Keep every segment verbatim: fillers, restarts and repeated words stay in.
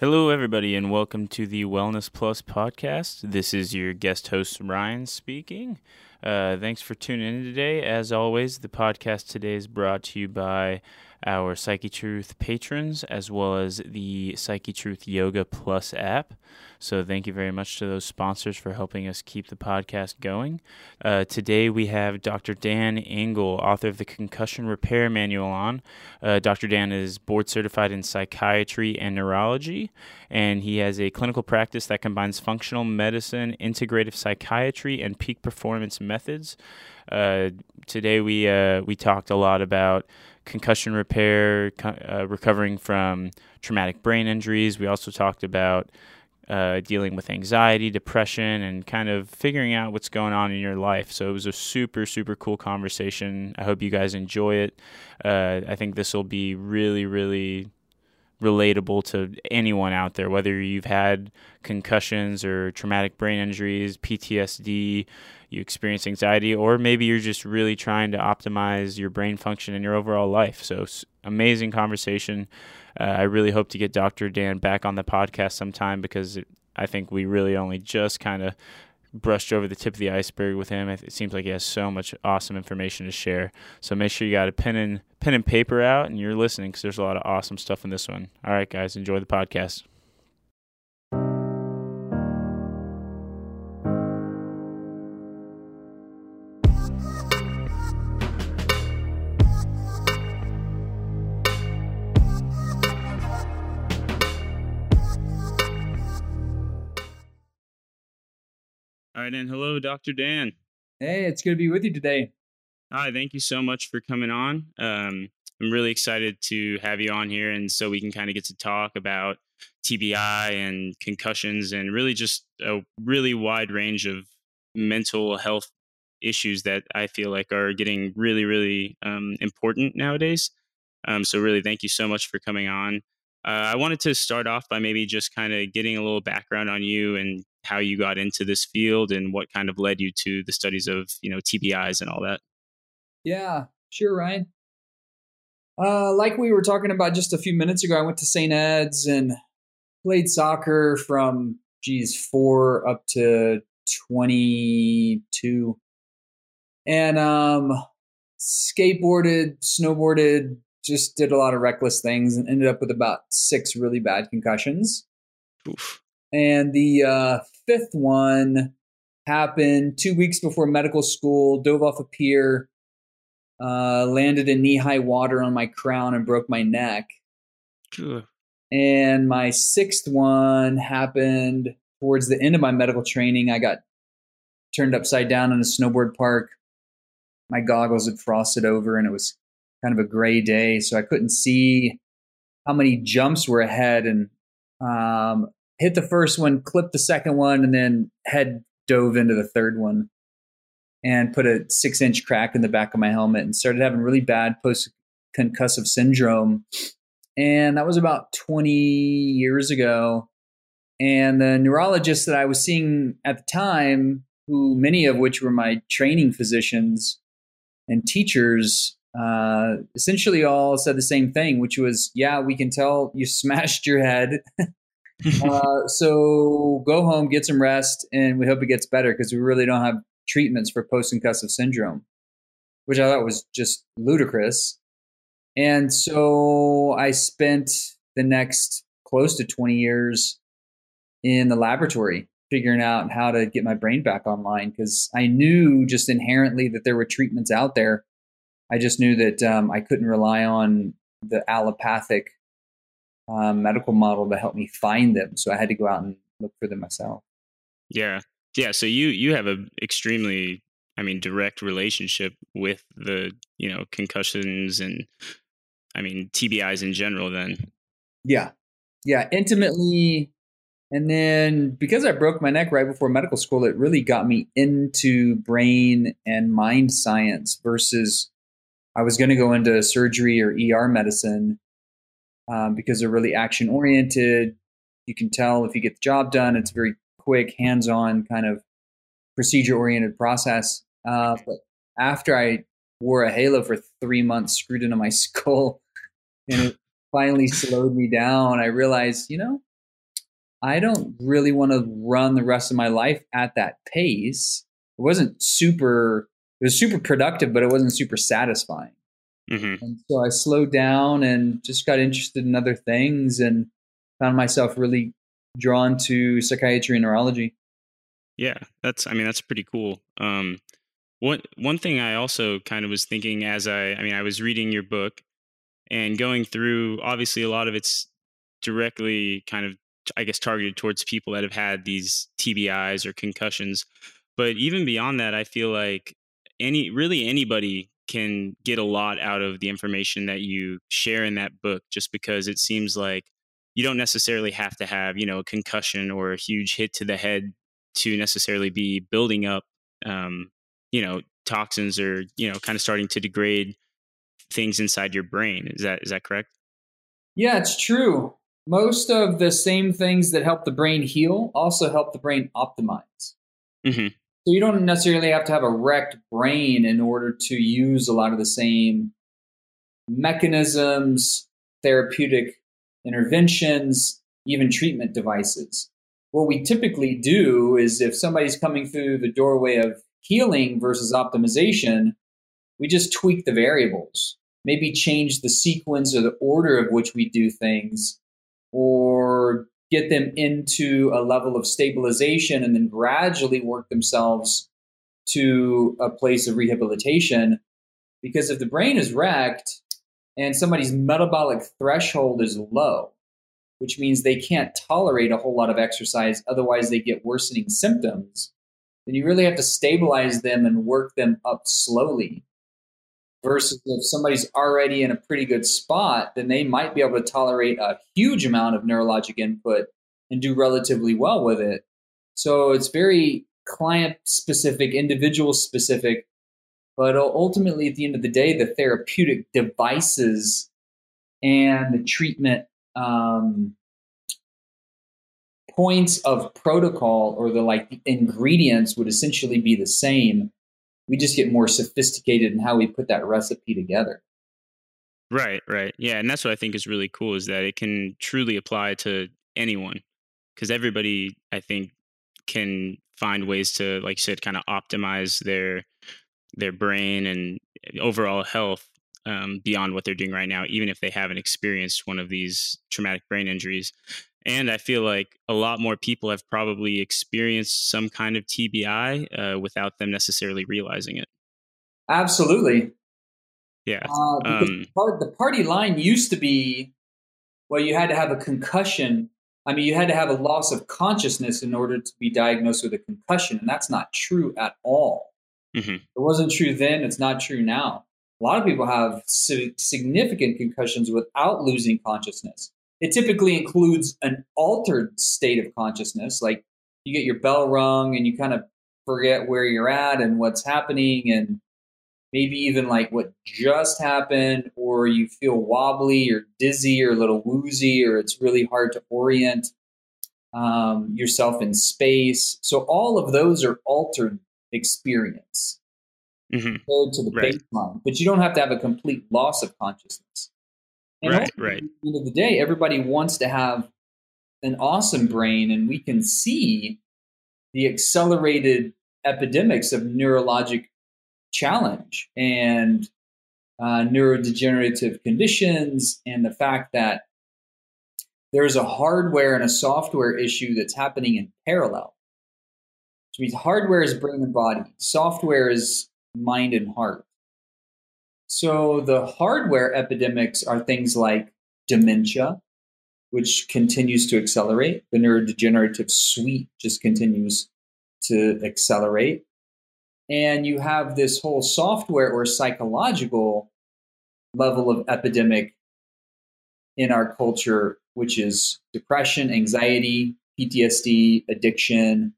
Hello, everybody, and welcome to the Wellness Plus podcast. This is your guest host, Ryan, speaking. Uh, thanks for tuning in today. As always, the podcast today is brought to you by our PsycheTruth patrons, as well as the PsycheTruth Yoga Plus app. So thank you very much to those sponsors for helping us keep the podcast going. Uh, today we have Doctor Dan Engel, author of the Concussion Repair Manual, on. Uh, Doctor Dan is board certified in psychiatry and neurology, and he has a clinical practice that combines functional medicine, integrative psychiatry, and peak performance methods. Uh, today we uh, we talked a lot about concussion repair, uh, recovering from traumatic brain injuries. We also talked about uh, dealing with anxiety, depression, and kind of figuring out what's going on in your life. So it was a super, super cool conversation. I hope you guys enjoy it. Uh, I think this will be really, really relatable to anyone out there, whether you've had concussions or traumatic brain injuries, P T S D, you experience anxiety, or maybe you're just really trying to optimize your brain function and your overall life. So amazing conversation. Uh, I really hope to get Doctor Dan back on the podcast sometime, because it, I think we really only just kind of brushed over the tip of the iceberg with him. It seems like he has so much awesome information to share. So make sure you got a pen and pen and paper out and you're listening, because there's a lot of awesome stuff in this one. All right, guys, enjoy the podcast. All right, and hello, Doctor Dan. Hey, it's good to be with you today. Hi, thank you so much for coming on. Um, I'm really excited to have you on here, and so we can kind of get to talk about T B I and concussions and really just a really wide range of mental health issues that I feel like are getting really, really um, important nowadays. Um, so really, thank you so much for coming on. Uh, I wanted to start off by maybe just kind of getting a little background on you and how you got into this field and what kind of led you to the studies of, you know, T B Is and all that. Yeah, sure, Ryan. Uh, like we were talking about just a few minutes ago, I went to Saint Ed's and played soccer from, geez, four up to twenty-two. And um, skateboarded, snowboarded, just did a lot of reckless things and ended up with about six really bad concussions. Oof. And the uh, fifth one happened two weeks before medical school. Dove off a pier, uh, landed in knee-high water on my crown and broke my neck. Ugh. And my sixth one happened towards the end of my medical training. I got turned upside down in a snowboard park. My goggles had frosted over, and it was kind of a gray day, so I couldn't see how many jumps were ahead, and um, hit the first one, clipped the second one, and then head dove into the third one and put a six inch crack in the back of my helmet and started having really bad post-concussive syndrome. And that was about twenty years ago. And the neurologists that I was seeing at the time, who many of which were my training physicians and teachers, uh, essentially all said the same thing, which was, yeah, we can tell you smashed your head. uh, so go home, get some rest, and we hope it gets better, because we really don't have treatments for post-concussive syndrome, which I thought was just ludicrous. And so I spent the next close to twenty years in the laboratory figuring out how to get my brain back online, because I knew just inherently that there were treatments out there. I just knew that um, I couldn't rely on the allopathic Uh, medical model to help me find them. So I had to go out and look for them myself. Yeah. Yeah. So you, you have an extremely, I mean, direct relationship with the, you know, concussions and, I mean, T B Is in general then. Yeah. Yeah. Intimately. And then because I broke my neck right before medical school, it really got me into brain and mind science, versus I was going to go into surgery or E R medicine. Um, because they're really action oriented. You can tell if you get the job done. It's very quick, hands-on kind of procedure oriented process. Uh, but after I wore a halo for three months screwed into my skull and it finally slowed me down, I realized, you know, I don't really want to run the rest of my life at that pace. It wasn't super, it was super productive, but it wasn't super satisfying. Mm-hmm. And so I slowed down and just got interested in other things and found myself really drawn to psychiatry and neurology. Yeah, that's, I mean, that's pretty cool. Um, one, one thing I also kind of was thinking as I, I mean, I was reading your book and going through, obviously a lot of it's directly kind of, I guess, targeted towards people that have had these T B Is or concussions. But even beyond that, I feel like any, really anybody can get a lot out of the information that you share in that book, just because it seems like you don't necessarily have to have, you know, a concussion or a huge hit to the head to necessarily be building up, um, you know, toxins or, you know, kind of starting to degrade things inside your brain. Is that, is that correct? Yeah, it's true. Most of the same things that help the brain heal also help the brain optimize. Mm-hmm. So you don't necessarily have to have a wrecked brain in order to use a lot of the same mechanisms, therapeutic interventions, even treatment devices. What we typically do is if somebody's coming through the doorway of healing versus optimization, we just tweak the variables, maybe change the sequence or the order of which we do things, or get them into a level of stabilization and then gradually work themselves to a place of rehabilitation. Because if the brain is wrecked and somebody's metabolic threshold is low, which means they can't tolerate a whole lot of exercise, otherwise they get worsening symptoms, then you really have to stabilize them and work them up slowly. Versus if somebody's already in a pretty good spot, then they might be able to tolerate a huge amount of neurologic input and do relatively well with it. So it's very client-specific, individual-specific, but ultimately at the end of the day, the therapeutic devices and the treatment um, points of protocol or the like the ingredients would essentially be the same. We just get more sophisticated in how we put that recipe together. Right, right. Yeah. And that's what I think is really cool, is that it can truly apply to anyone, because everybody, I think, can find ways to, like you said, kind of optimize their their brain and overall health um, beyond what they're doing right now, even if they haven't experienced one of these traumatic brain injuries. And I feel like a lot more people have probably experienced some kind of T B I uh, without them necessarily realizing it. Absolutely. Yeah. Uh, um, the party line used to be, well, you had to have a concussion. I mean, you had to have a loss of consciousness in order to be diagnosed with a concussion. And that's not true at all. Mm-hmm. It wasn't true then. It's not true now. A lot of people have si- significant concussions without losing consciousness. It typically includes an altered state of consciousness, like you get your bell rung and you kind of forget where you're at and what's happening and maybe even like what just happened, or you feel wobbly or dizzy or a little woozy, or it's really hard to orient um, yourself in space. So all of those are altered experience mm-hmm. compared to the right. baseline, but you don't have to have a complete loss of consciousness. And right, right. At the end of the day, everybody wants to have an awesome brain, and we can see the accelerated epidemics of neurologic challenge and uh, neurodegenerative conditions, and the fact that there's a hardware and a software issue that's happening in parallel. Which means hardware is brain and body, software is mind and heart. So the hardware epidemics are things like dementia, which continues to accelerate. The neurodegenerative suite just continues to accelerate. And you have this whole software or psychological level of epidemic in our culture, which is depression, anxiety, P T S D, addiction,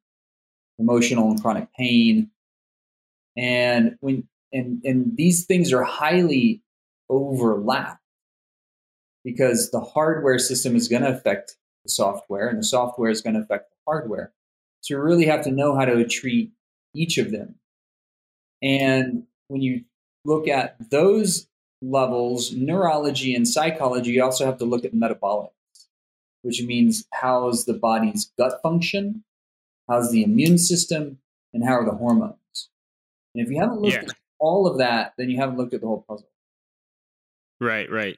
emotional and chronic pain. And when And and these things are highly overlapped because the hardware system is going to affect the software and the software is going to affect the hardware. So you really have to know how to treat each of them. And when you look at those levels, neurology and psychology, you also have to look at metabolics. which means how's the body's gut function, how's the immune system, and how are the hormones. And if you haven't looked yeah. at all of that, then you haven't looked at the whole puzzle. Right, right.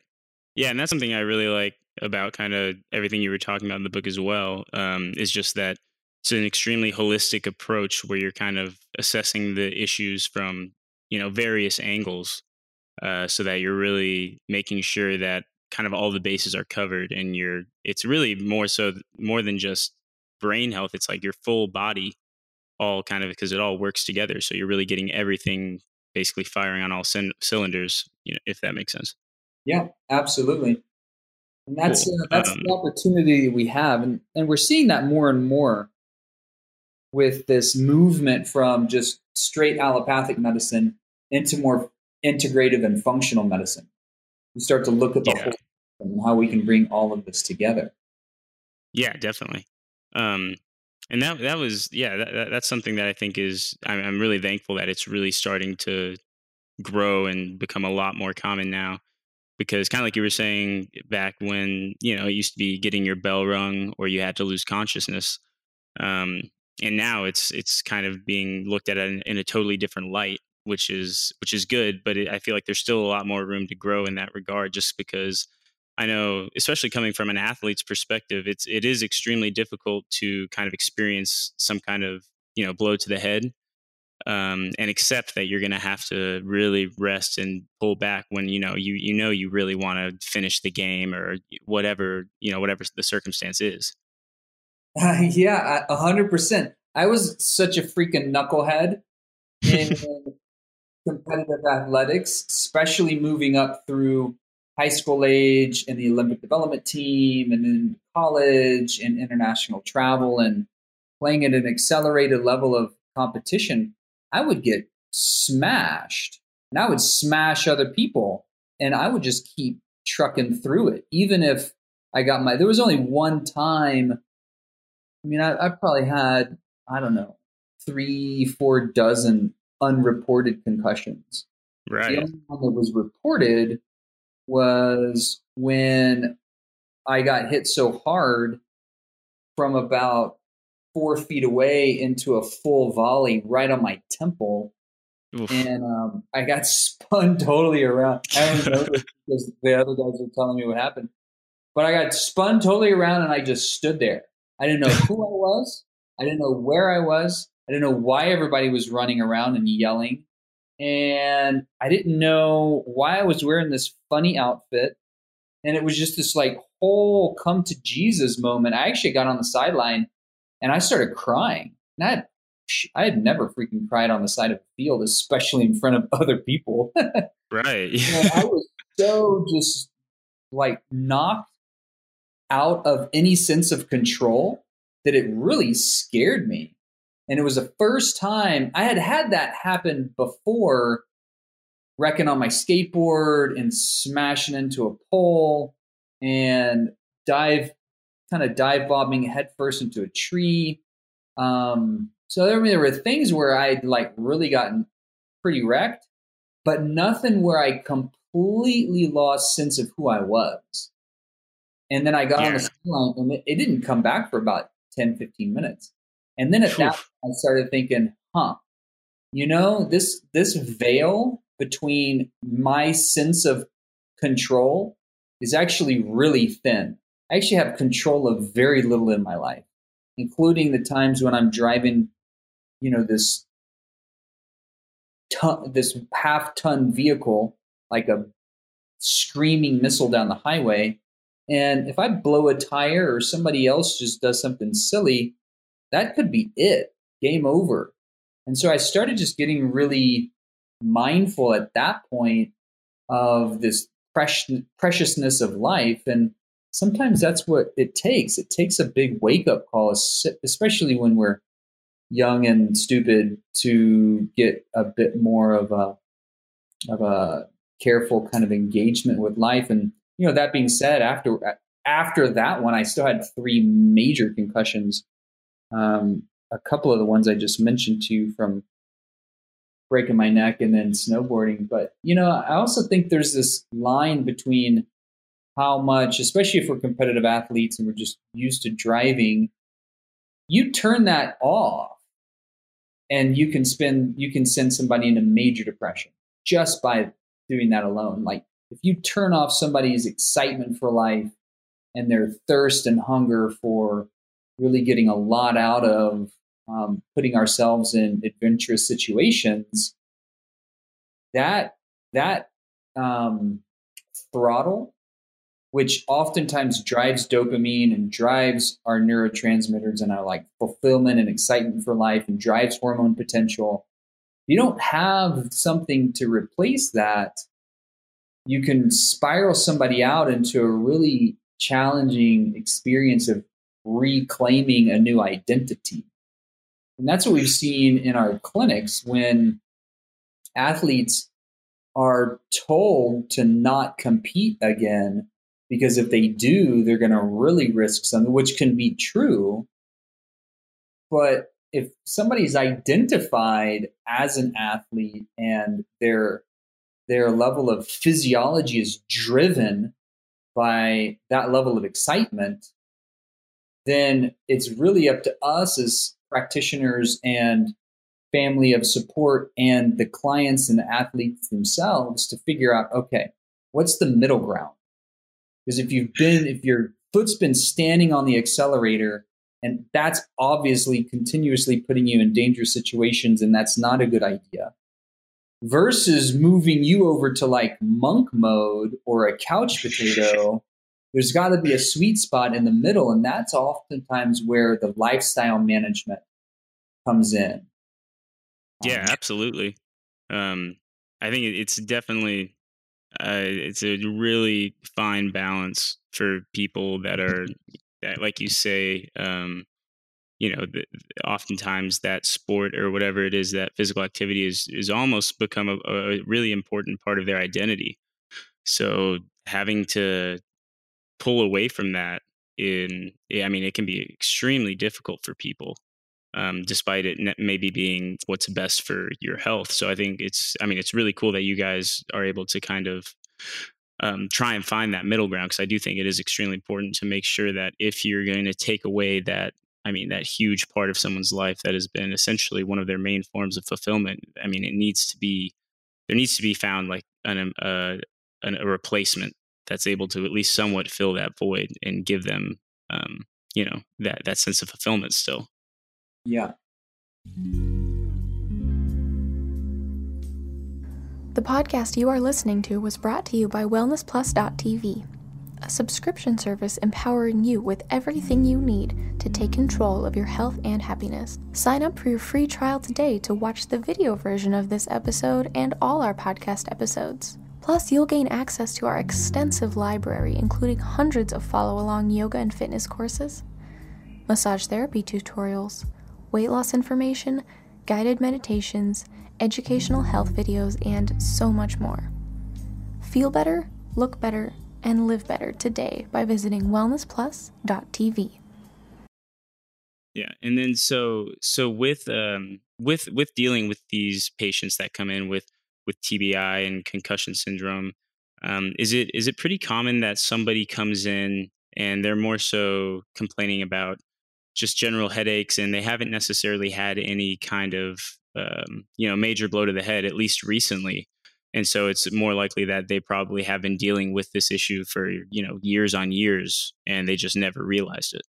Yeah, and that's something I really like about kind of everything you were talking about in the book as well, um, is just that it's an extremely holistic approach where you're kind of assessing the issues from, you know, various angles, uh, so that you're really making sure that kind of all the bases are covered, and you're, it's really more so, more than just brain health, it's like your full body all kind of, because it all works together. So you're really getting everything basically firing on all c- cylinders, you know, if that makes sense. Yeah, absolutely. And that's, cool. uh, that's um, the opportunity we have. And, and we're seeing that more and more with this movement from just straight allopathic medicine into more integrative and functional medicine. We start to look at the yeah. whole system and how we can bring all of this together. Yeah, definitely. Um, and that, that was, yeah, that, that, that's something that I think is, I'm, I'm really thankful that it's really starting to grow and become a lot more common now. Because kind of like you were saying back when, you know, it used to be getting your bell rung or you had to lose consciousness. Um, and now it's it's kind of being looked at in, in a totally different light, which is which is good. But it, I feel like there's still a lot more room to grow in that regard, just because I know, especially coming from an athlete's perspective, it's it is extremely difficult to kind of experience some kind of, you know, blow to the head. Um, and accept that you're going to have to really rest and pull back when, you know, you, you know, you really want to finish the game or whatever, you know, whatever the circumstance is. Uh, yeah, a hundred percent. I was such a freaking knucklehead in competitive athletics, especially moving up through high school age and the Olympic development team and then college and international travel and playing at an accelerated level of competition. I would get smashed and I would smash other people and I would just keep trucking through it. Even if I got my, there was only one time. I mean, I, I probably had, I don't know, three, four dozen unreported concussions. Right. The only one that was reported was when I got hit so hard from about four feet away into a full volley right on my temple. Oof. And um, I got spun totally around. I don't know because the other guys were telling me what happened, but I got spun totally around and I just stood there. I didn't know who I was. I didn't know where I was. I didn't know why everybody was running around and yelling. And I didn't know why I was wearing this funny outfit. And it was just this like whole come to Jesus moment. I actually got on the sideline and I started crying. And I had, I had never freaking cried on the side of the field, especially in front of other people. Right. And I was so just like knocked out of any sense of control that it really scared me. And it was the first time I had had that happen before, wrecking on my skateboard and smashing into a pole and dive kind of dive bombing headfirst into a tree. Um, so there, I mean, there were things where I'd like really gotten pretty wrecked, but nothing where I completely lost sense of who I was. And then I got yeah. on the sideline and it, it didn't come back for about ten, fifteen minutes. And then at Oof. that I started thinking, huh, you know, this, this veil between my sense of control is actually really thin. I actually have control of very little in my life, including the times when I'm driving, you know, this ton, this half-ton vehicle like a screaming missile down the highway. And if I blow a tire or somebody else just does something silly, that could be it. Game over. And so I started just getting really mindful at that point of this precious, preciousness of life. And sometimes that's what it takes. It takes a big wake-up call, especially when we're young and stupid, to get a bit more of a of a careful kind of engagement with life. And you know, that being said, after after that one, I still had three major concussions. Um, a couple of the ones I just mentioned to you, from breaking my neck and then snowboarding. But you know, I also think there's this line between how much, especially if we're competitive athletes and we're just used to driving, you turn that off and you can spend, you can send somebody into major depression just by doing that alone. Like if you turn off somebody's excitement for life and their thirst and hunger for really getting a lot out of um, putting ourselves in adventurous situations, that, that um, throttle, which oftentimes drives dopamine and drives our neurotransmitters and our like fulfillment and excitement for life and drives hormone potential. You don't have something to replace that. You can spiral somebody out into a really challenging experience of reclaiming a new identity. And that's what we've seen in our clinics when athletes are told to not compete again, because if they do, they're going to really risk something, which can be true. But if somebody's identified as an athlete and their their level of physiology is driven by that level of excitement, then it's really up to us as practitioners and family of support and the clients and the athletes themselves to figure out, okay, what's the middle ground? Because if you've been, if your foot's been standing on the accelerator and that's obviously continuously putting you in dangerous situations and that's not a good idea, versus moving you over to like monk mode or a couch potato, there's got to be a sweet spot in the middle. And that's oftentimes where the lifestyle management comes in. Yeah, absolutely. Um, I think it's definitely... Uh, it's a really fine balance for people that are, that, like you say, um, you know, the, oftentimes that sport or whatever it is, that physical activity is, is almost become a, a really important part of their identity. So having to pull away from that in, I mean, it can be extremely difficult for people, um, despite it maybe being what's best for your health. So I think it's, I mean, it's really cool that you guys are able to kind of um, try and find that middle ground. Cause I do think it is extremely important to make sure that if you're going to take away that, I mean, that huge part of someone's life that has been essentially one of their main forms of fulfillment, I mean, it needs to be, there needs to be found like an, uh, an, a replacement that's able to at least somewhat fill that void and give them, um, you know, that, that sense of fulfillment still. Yeah. The podcast you are listening to was brought to you by wellness plus dot t v, a subscription service empowering you with everything you need to take control of your health and happiness. Sign up for your free trial today to watch the video version of this episode and all our podcast episodes. Plus, you'll gain access to our extensive library, including hundreds of follow-along yoga and fitness courses, massage therapy tutorials, weight loss information, guided meditations, educational health videos, and so much more. Feel better, look better, and live better today by visiting wellness plus dot t v. Yeah, and then so so with um with with dealing with these patients that come in with with T B I and concussion syndrome, um, is it is it pretty common that somebody comes in and they're more so complaining about just general headaches, and they haven't necessarily had any kind of, um, you know, major blow to the head, at least recently. And so it's more likely that they probably have been dealing with this issue for, you know, years on years, and they just never realized it.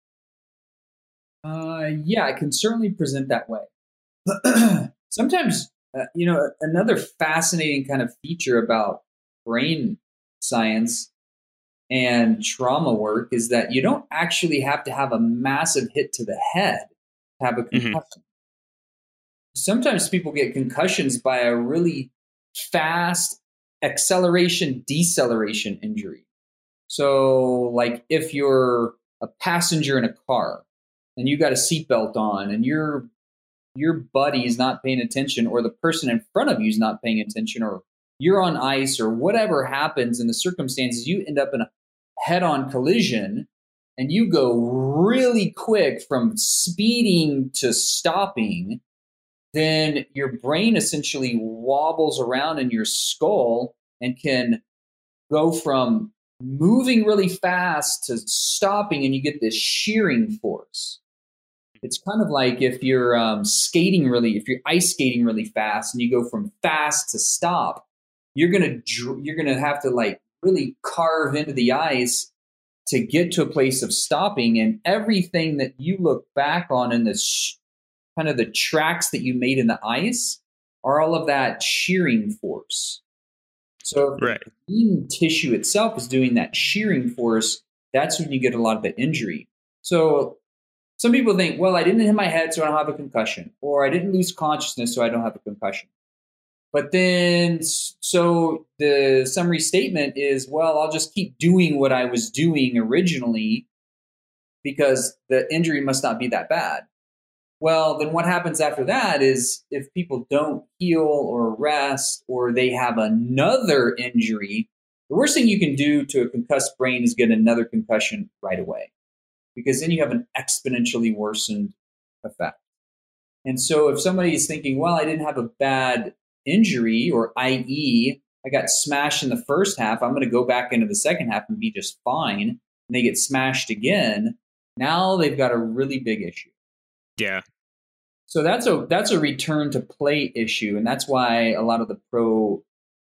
Uh, yeah, I can certainly present that way. Sometimes, uh, you know, another fascinating kind of feature about brain science and trauma work is that you don't actually have to have a massive hit to the head to have a concussion. Mm-hmm. Sometimes people get concussions by a really fast acceleration, deceleration injury. So like if you're a passenger in a car and you got a seatbelt on and your, your buddy is not paying attention, or the person in front of you is not paying attention, or you're on ice or whatever happens in the circumstances, you end up in a head-on collision and you go really quick from speeding to stopping, then your brain essentially wobbles around in your skull and can go from moving really fast to stopping, and you get this shearing force. It's kind of like if you're um, skating really, if you're ice skating really fast, and you go from fast to stop, you're gonna you're gonna have to like really carve into the ice to get to a place of stopping, and everything that you look back on in the sh- kind of the tracks that you made in the ice are all of that shearing force. So if right. the tissue itself is doing that shearing force, that's when you get a lot of the injury. So some people think, well, I didn't hit my head, so I don't have a concussion, or I didn't lose consciousness, so I don't have a concussion. But then, so the summary statement is, well, I'll just keep doing what I was doing originally because the injury must not be that bad. Well, then what happens after that is if people don't heal or rest or they have another injury, the worst thing you can do to a concussed brain is get another concussion right away, because then you have an exponentially worsened effect. And so if somebody is thinking, well, I didn't have a bad injury, or that is, I got smashed in the first half, I'm going to go back into the second half and be just fine, and they get smashed again, now they've got a really big issue. Yeah. So that's a that's a return to play issue, and that's why a lot of the pro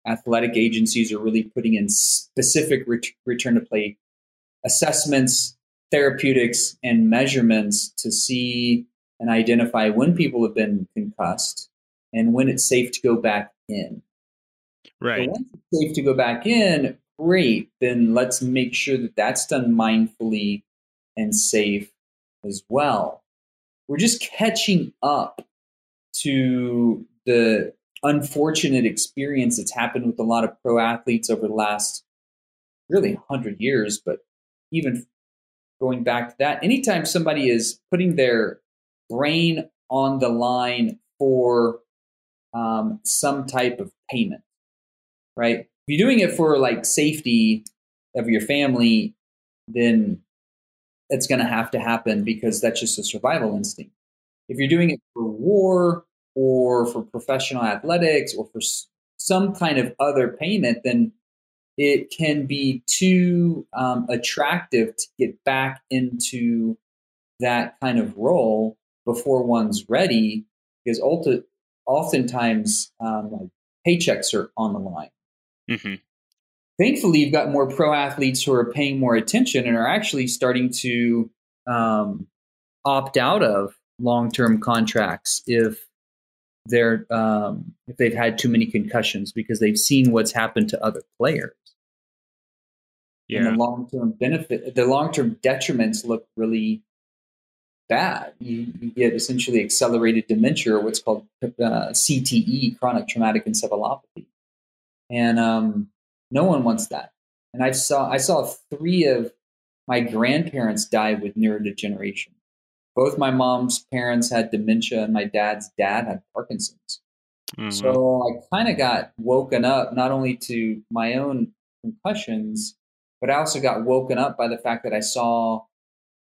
athletic agencies are really putting in specific ret- return to play assessments, therapeutics, and measurements to see and identify when people have been concussed and when it's safe to go back in. Right. So once it's safe to go back in, great. Then let's make sure that that's done mindfully and safe as well. We're just catching up to the unfortunate experience that's happened with a lot of pro athletes over the last really one hundred years. But even going back to that, anytime somebody is putting their brain on the line for Um, some type of payment, right? If you're doing it for like safety of your family, then it's going to have to happen because that's just a survival instinct. If you're doing it for war or for professional athletics or for s- some kind of other payment, then it can be too um, attractive to get back into that kind of role before one's ready, because ultimately, Oftentimes, um, like paychecks are on the line. Mm-hmm. Thankfully, you've got more pro athletes who are paying more attention and are actually starting to um, opt out of long-term contracts if they're um, if they've had too many concussions, because they've seen what's happened to other players. Yeah. And the long-term benefit, the long-term detriments look really bad. You, you get essentially accelerated dementia, or what's called uh, C T E, chronic traumatic encephalopathy, and um, no one wants that. And I saw I saw three of my grandparents die with neurodegeneration. Both my mom's parents had dementia, and my dad's dad had Parkinson's. Mm-hmm. So I kind of got woken up not only to my own concussions, but I also got woken up by the fact that I saw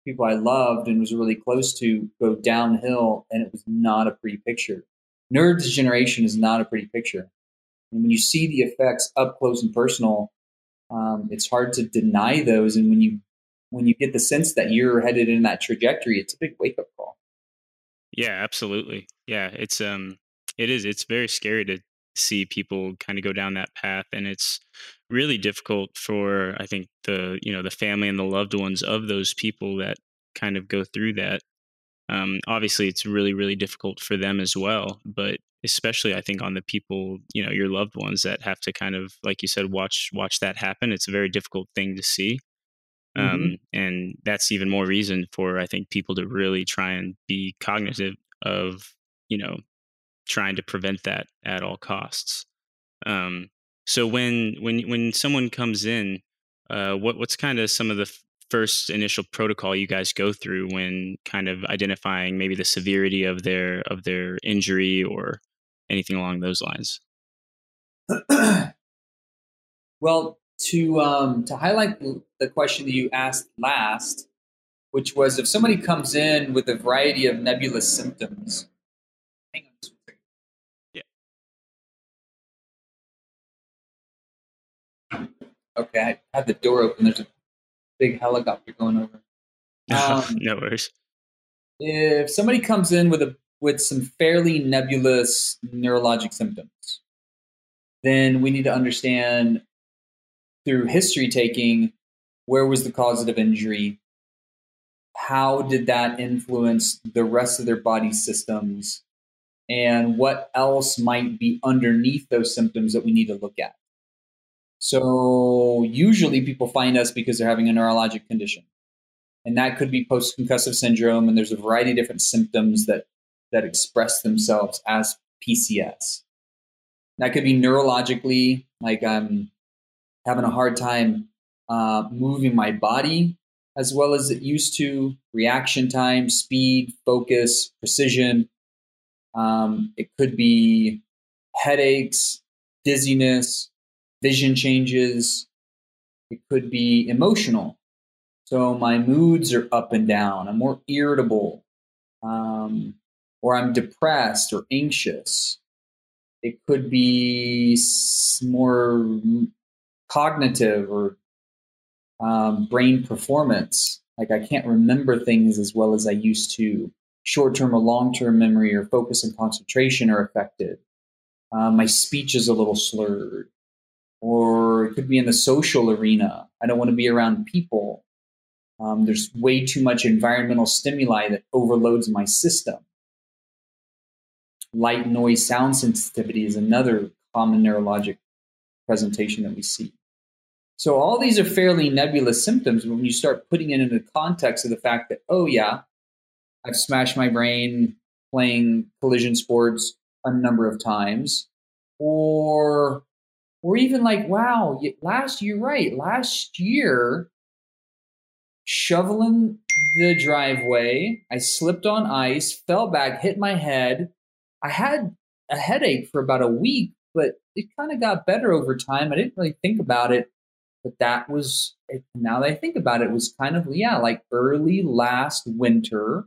people I loved and was really close to go downhill, and it was not a pretty picture. Neurodegeneration is not a pretty picture. And when you see the effects up close and personal, um, it's hard to deny those. And when you when you get the sense that you're headed in that trajectory, it's a big wake up call. Yeah, absolutely. Yeah, it's um, it is. It's very scary to see people kind of go down that path, and it's really difficult for, I think, the, you know, the family and the loved ones of those people that kind of go through that. Um, obviously it's really, really difficult for them as well, but especially I think on the people, you know, your loved ones that have to kind of, like you said, watch, watch that happen. It's a very difficult thing to see. Um, mm-hmm. And that's even more reason for, I think, people to really try and be cognizant of, you know, trying to prevent that at all costs. Um, So when when when someone comes in, uh, what what's kind of some of the f- first initial protocol you guys go through when kind of identifying maybe the severity of their of their injury or anything along those lines? Well, to um, to highlight the question that you asked last, which was if somebody comes in with a variety of nebulous symptoms. Hang on. Okay, I had the door open. There's a big helicopter going over. Um, no worries. If somebody comes in with a with some fairly nebulous neurologic symptoms, then we need to understand through history taking, where was the causative injury? How did that influence the rest of their body systems? And what else might be underneath those symptoms that we need to look at? So usually people find us because they're having a neurologic condition. And that could be post-concussive syndrome. And there's a variety of different symptoms that, that express themselves as P C S. That could be neurologically, like I'm having a hard time uh, moving my body as well as it used to, reaction time, speed, focus, precision. Um, it could be headaches, dizziness, vision changes. It could be emotional. So my moods are up and down. I'm more irritable, um, or I'm depressed or anxious. It could be more cognitive or um, brain performance. Like I can't remember things as well as I used to. Short-term or long-term memory or focus and concentration are affected. Uh, my speech is a little slurred. Or it could be in the social arena. I don't want to be around people. Um, there's way too much environmental stimuli that overloads my system. Light, noise, sound sensitivity is another common neurologic presentation that we see. So all these are fairly nebulous symptoms. When you start putting it into the context of the fact that, oh yeah, I've smashed my brain playing collision sports a number of times, or or even like, wow, last year, right, last year, shoveling the driveway, I slipped on ice, fell back, hit my head. I had a headache for about a week, but it kind of got better over time. I didn't really think about it, but that was, now that I think about it, it was kind of, yeah, like early last winter.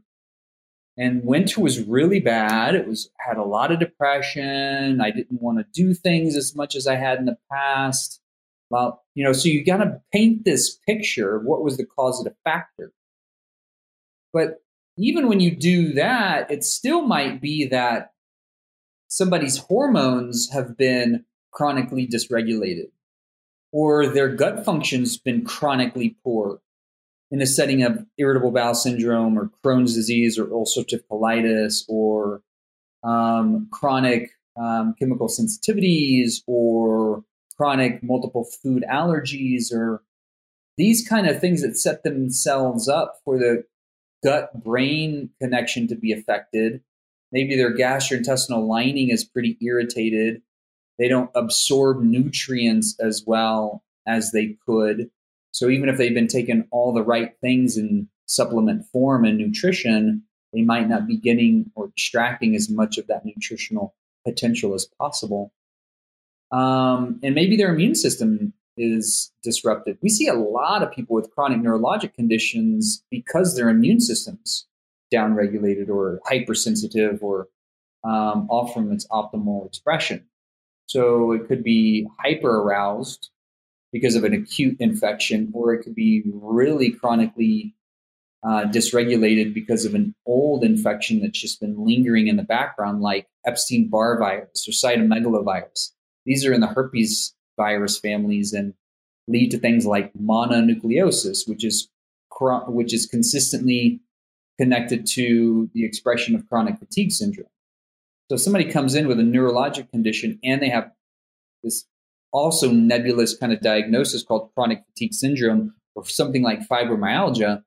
And winter was really bad. It was had a lot of depression. I didn't want to do things as much as I had in the past. Well, you know, so you got to paint this picture of what was the causative factor. But even when you do that, it still might be that somebody's hormones have been chronically dysregulated, or their gut function's been chronically poor. In the setting of irritable bowel syndrome or Crohn's disease or ulcerative colitis or um, chronic um, chemical sensitivities or chronic multiple food allergies or these kind of things that set themselves up for the gut-brain connection to be affected. Maybe their gastrointestinal lining is pretty irritated. They don't absorb nutrients as well as they could. So even if they've been taking all the right things in supplement form and nutrition, they might not be getting or extracting as much of that nutritional potential as possible. Um, and maybe their immune system is disrupted. We see a lot of people with chronic neurologic conditions because their immune system's downregulated or hypersensitive or um, off from its optimal expression. So it could be hyper-aroused because of an acute infection, or it could be really chronically uh, dysregulated because of an old infection that's just been lingering in the background, like Epstein-Barr virus or cytomegalovirus. These are in the herpes virus families and lead to things like mononucleosis, which is which is consistently connected to the expression of chronic fatigue syndrome. So if somebody comes in with a neurologic condition and they have this also nebulous kind of diagnosis called chronic fatigue syndrome or something like fibromyalgia,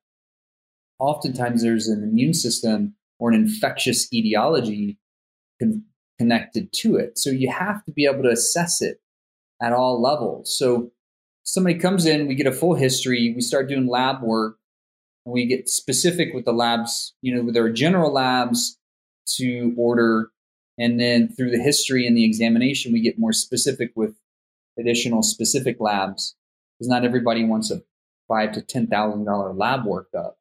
oftentimes there's an immune system or an infectious etiology con- connected to it. So you have to be able to assess it at all levels. So somebody comes in, we get a full history, we start doing lab work, and we get specific with the labs, you know, with our general labs to order. And then through the history and the examination, we get more specific with additional specific labs, because not everybody wants a five to ten thousand dollar lab workup.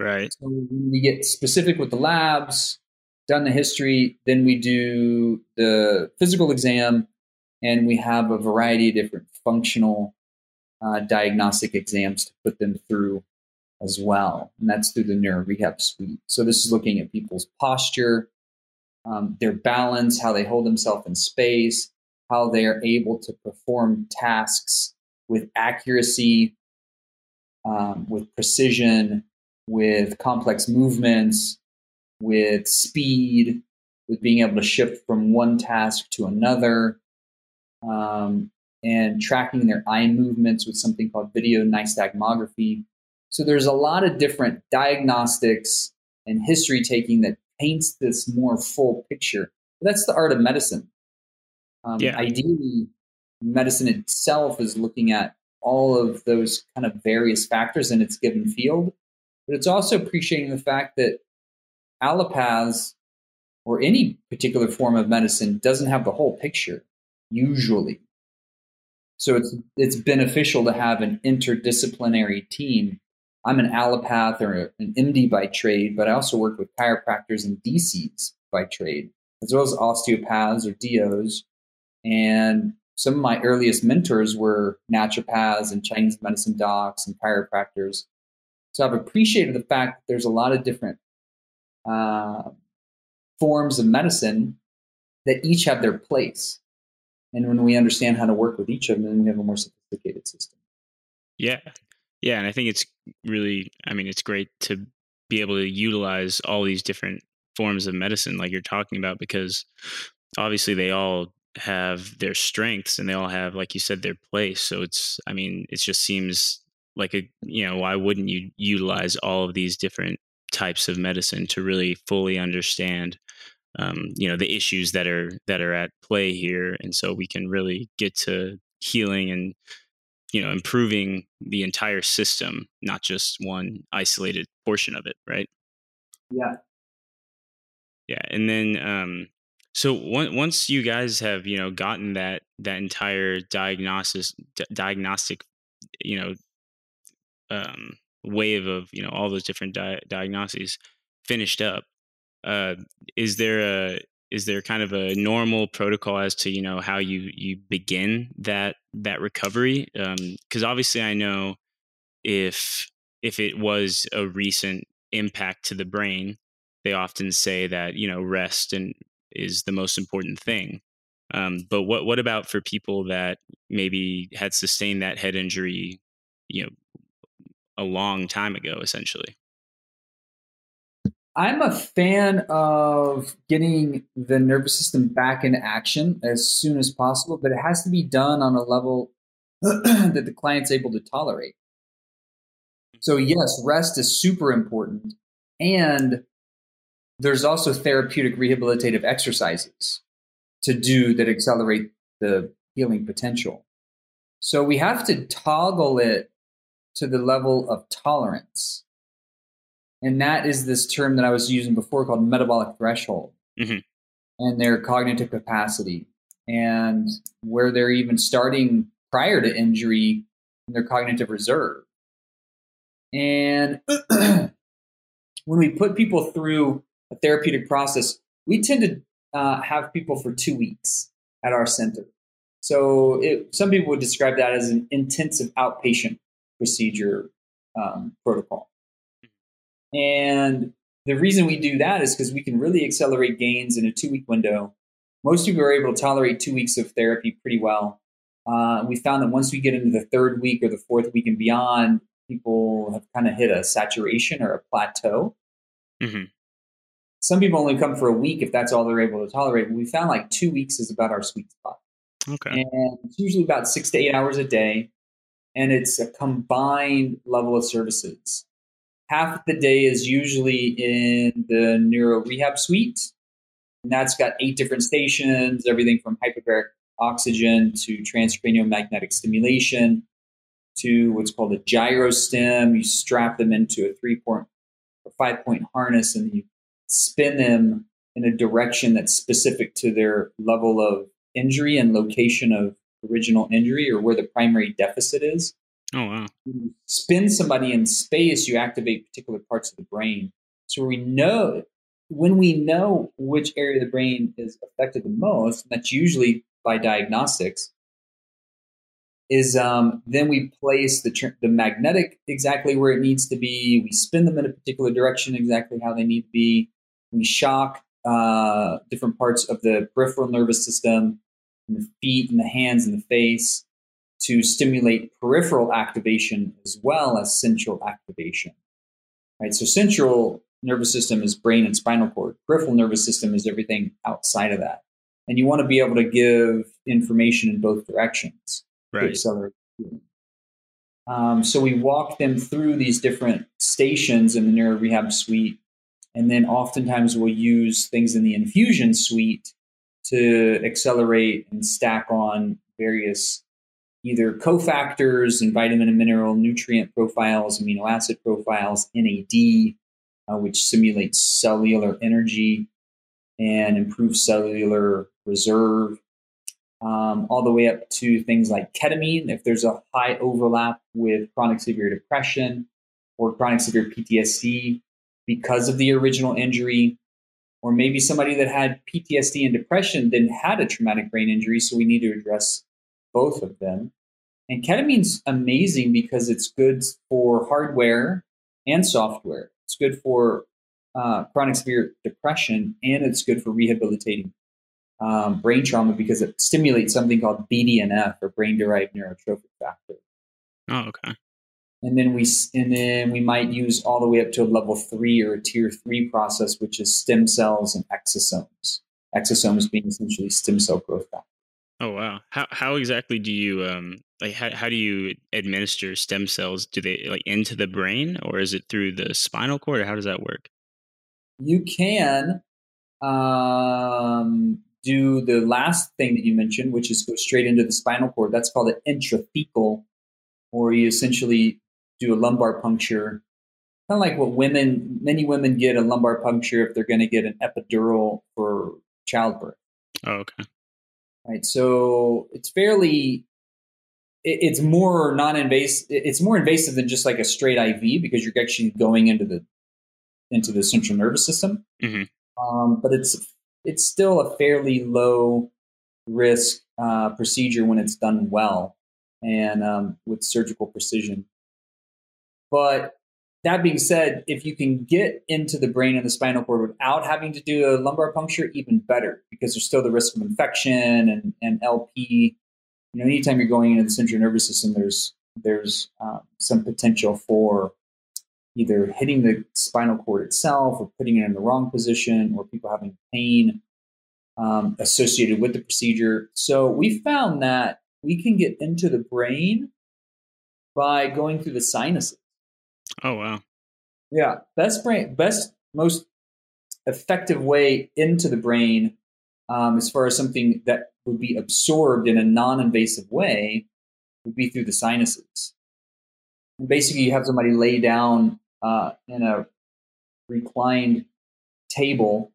Right. So we get specific with the labs, done the history, then we do the physical exam, and we have a variety of different functional uh, diagnostic exams to put them through as well. And that's through the neuro rehab suite. So this is looking at people's posture, um, their balance, how they hold themselves in space, how they're able to perform tasks with accuracy, um, with precision, with complex movements, with speed, with being able to shift from one task to another, um, and tracking their eye movements with something called video nystagmography. So there's a lot of different diagnostics and history taking that paints this more full picture. But that's the art of medicine. Um, yeah. Ideally, medicine itself is looking at all of those kind of various factors in its given field, but it's also appreciating the fact that allopaths or any particular form of medicine doesn't have the whole picture usually. So it's it's beneficial to have an interdisciplinary team. I'm an allopath or an M D by trade, but I also work with chiropractors and D Cs by trade, as well as osteopaths or D Os. And some of my earliest mentors were naturopaths and Chinese medicine docs and chiropractors. So I've appreciated the fact that there's a lot of different uh, forms of medicine that each have their place. And when we understand how to work with each of them, then we have a more sophisticated system. Yeah. Yeah. And I think it's really, I mean, it's great to be able to utilize all these different forms of medicine like you're talking about, because obviously they all have their strengths and they all have, like you said, their place. So it's, I mean, it just seems like a, you know, why wouldn't you utilize all of these different types of medicine to really fully understand, um, you know, the issues that are, that are at play here. And so we can really get to healing and, you know, improving the entire system, not just one isolated portion of it. Right. Yeah. Yeah. And then, um, so one, once you guys have, you know, gotten that, that entire diagnosis, d- diagnostic, you know, um, wave of, you know, all those different di- diagnoses finished up, uh, is there a, is there kind of a normal protocol as to, you know, how you, you begin that, that recovery? Um, 'cause obviously I know if, if it was a recent impact to the brain, they often say that, you know, rest and, is the most important thing. Um, but what, what about for people that maybe had sustained that head injury, you know, a long time ago, essentially? I'm a fan of getting the nervous system back in action as soon as possible, but it has to be done on a level that the client's able to tolerate. So yes, rest is super important. And there's also therapeutic rehabilitative exercises to do that accelerate the healing potential. So we have to toggle it to the level of tolerance. And that is this term that I was using before called metabolic threshold, mm-hmm. and their cognitive capacity, and where they're even starting prior to injury in their cognitive reserve. And when we put people through a therapeutic process, we tend to uh, have people for two weeks at our center. So it, some people would describe that as an intensive outpatient procedure um, protocol. And the reason we do that is because we can really accelerate gains in a two-week window. Most people are able to tolerate two weeks of therapy pretty well. Uh, we found that once we get into the third week or the fourth week and beyond, people have kind of hit a saturation or a plateau. Mm-hmm. Some people only come for a week if that's all they're able to tolerate. But we found like two weeks is about our sweet spot. Okay. And it's usually about six to eight hours a day. And it's a combined level of services. Half of the day is usually in the neuro rehab suite. And that's got eight different stations, everything from hyperbaric oxygen to transcranial magnetic stimulation to what's called a gyrostim. You strap them into a three-point or five-point harness and you spin them in a direction that's specific to their level of injury and location of original injury or where the primary deficit is. Oh, wow. When you spin somebody in space, you activate particular parts of the brain. So we know when we know which area of the brain is affected the most, and that's usually by diagnostics, is um, then we place the, tr- the magnetic exactly where it needs to be. We spin them in a particular direction exactly how they need to be. We shock uh, different parts of the peripheral nervous system, and the feet and the hands and the face, to stimulate peripheral activation as well as central activation. Right? So central nervous system is brain and spinal cord. Peripheral nervous system is everything outside of that. And you want to be able to give information in both directions. Right. To accelerate healing. Um, so we walk them through these different stations in the neuro rehab suite. And then oftentimes we'll use things in the infusion suite to accelerate and stack on various either cofactors and vitamin and mineral nutrient profiles, amino acid profiles, N A D, uh, which simulates cellular energy and improves cellular reserve, um, all the way up to things like ketamine, if there's a high overlap with chronic severe depression or chronic severe P T S D because of the original injury, or maybe somebody that had P T S D and depression then had a traumatic brain injury, so we need to address both of them. And ketamine's amazing because it's good for hardware and software. It's good for uh, chronic severe depression, and it's good for rehabilitating um, brain trauma because it stimulates something called B D N F, or brain-derived neurotrophic factor. Oh, okay. And then we and then we might use all the way up to a level three or a tier three process, which is stem cells and exosomes. Exosomes being essentially stem cell growth factor. Oh wow! How how exactly do you um like how how do you administer stem cells? Do they like into the brain, or is it through the spinal cord? Or how does that work? You can um, do the last thing that you mentioned, which is go straight into the spinal cord. That's called an intrathecal, or you essentially do a lumbar puncture, kind of like what women many women get a lumbar puncture if they're going to get an epidural for childbirth. Oh, okay. Right, so it's fairly, it, it's more non-invasive. It's more invasive than just like a straight I V because you're actually going into the into the central nervous system. Mm-hmm. Um, but it's it's still a fairly low risk uh, procedure when it's done well and um, with surgical precision. But that being said, if you can get into the brain and the spinal cord without having to do a lumbar puncture, even better, because there's still the risk of infection and, and L P. You know, anytime you're going into the central nervous system, there's there's um, some potential for either hitting the spinal cord itself or putting it in the wrong position or people having pain um, associated with the procedure. So we found that we can get into the brain by going through the sinuses. Oh, wow. Yeah. Best brain, best, most effective way into the brain um, as far as something that would be absorbed in a non-invasive way would be through the sinuses. And basically, you have somebody lay down uh, in a reclined table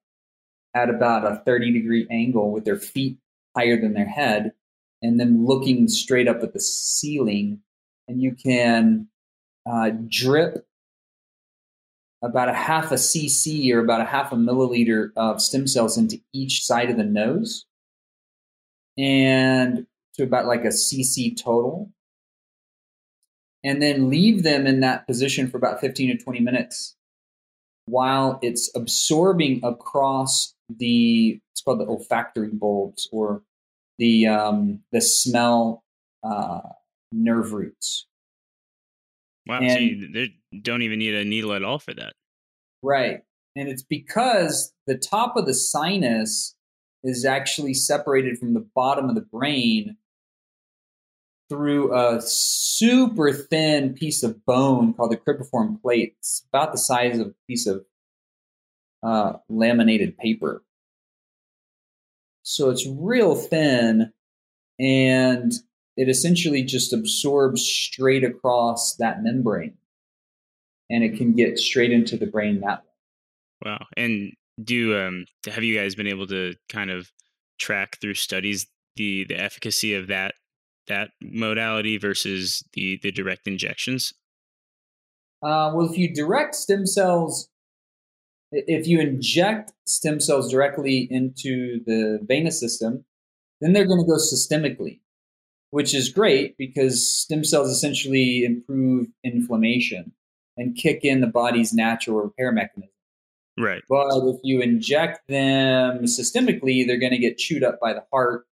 at about a thirty degree angle with their feet higher than their head and then looking straight up at the ceiling. And you can Uh, drip about a half a cc or about a half a milliliter of stem cells into each side of the nose and to about like a cc total, and then leave them in that position for about fifteen to twenty minutes while it's absorbing across the, it's called the olfactory bulbs, or the um, the smell uh, nerve roots. Wow, and, so you they don't even need a needle at all for that. Right. And it's because the top of the sinus is actually separated from the bottom of the brain through a super thin piece of bone called the cribriform plate. It's about the size of a piece of uh, laminated paper. So it's real thin, and it essentially just absorbs straight across that membrane, and it can get straight into the brain that way. Wow. And do um, have you guys been able to kind of track through studies the, the efficacy of that that modality versus the, the direct injections? Uh, well, if you direct stem cells, if you inject stem cells directly into the venous system, then they're going to go systemically. which is great because stem cells essentially improve inflammation and kick in the body's natural repair mechanism. Right. But if you inject them systemically, they're going to get chewed up by the heart,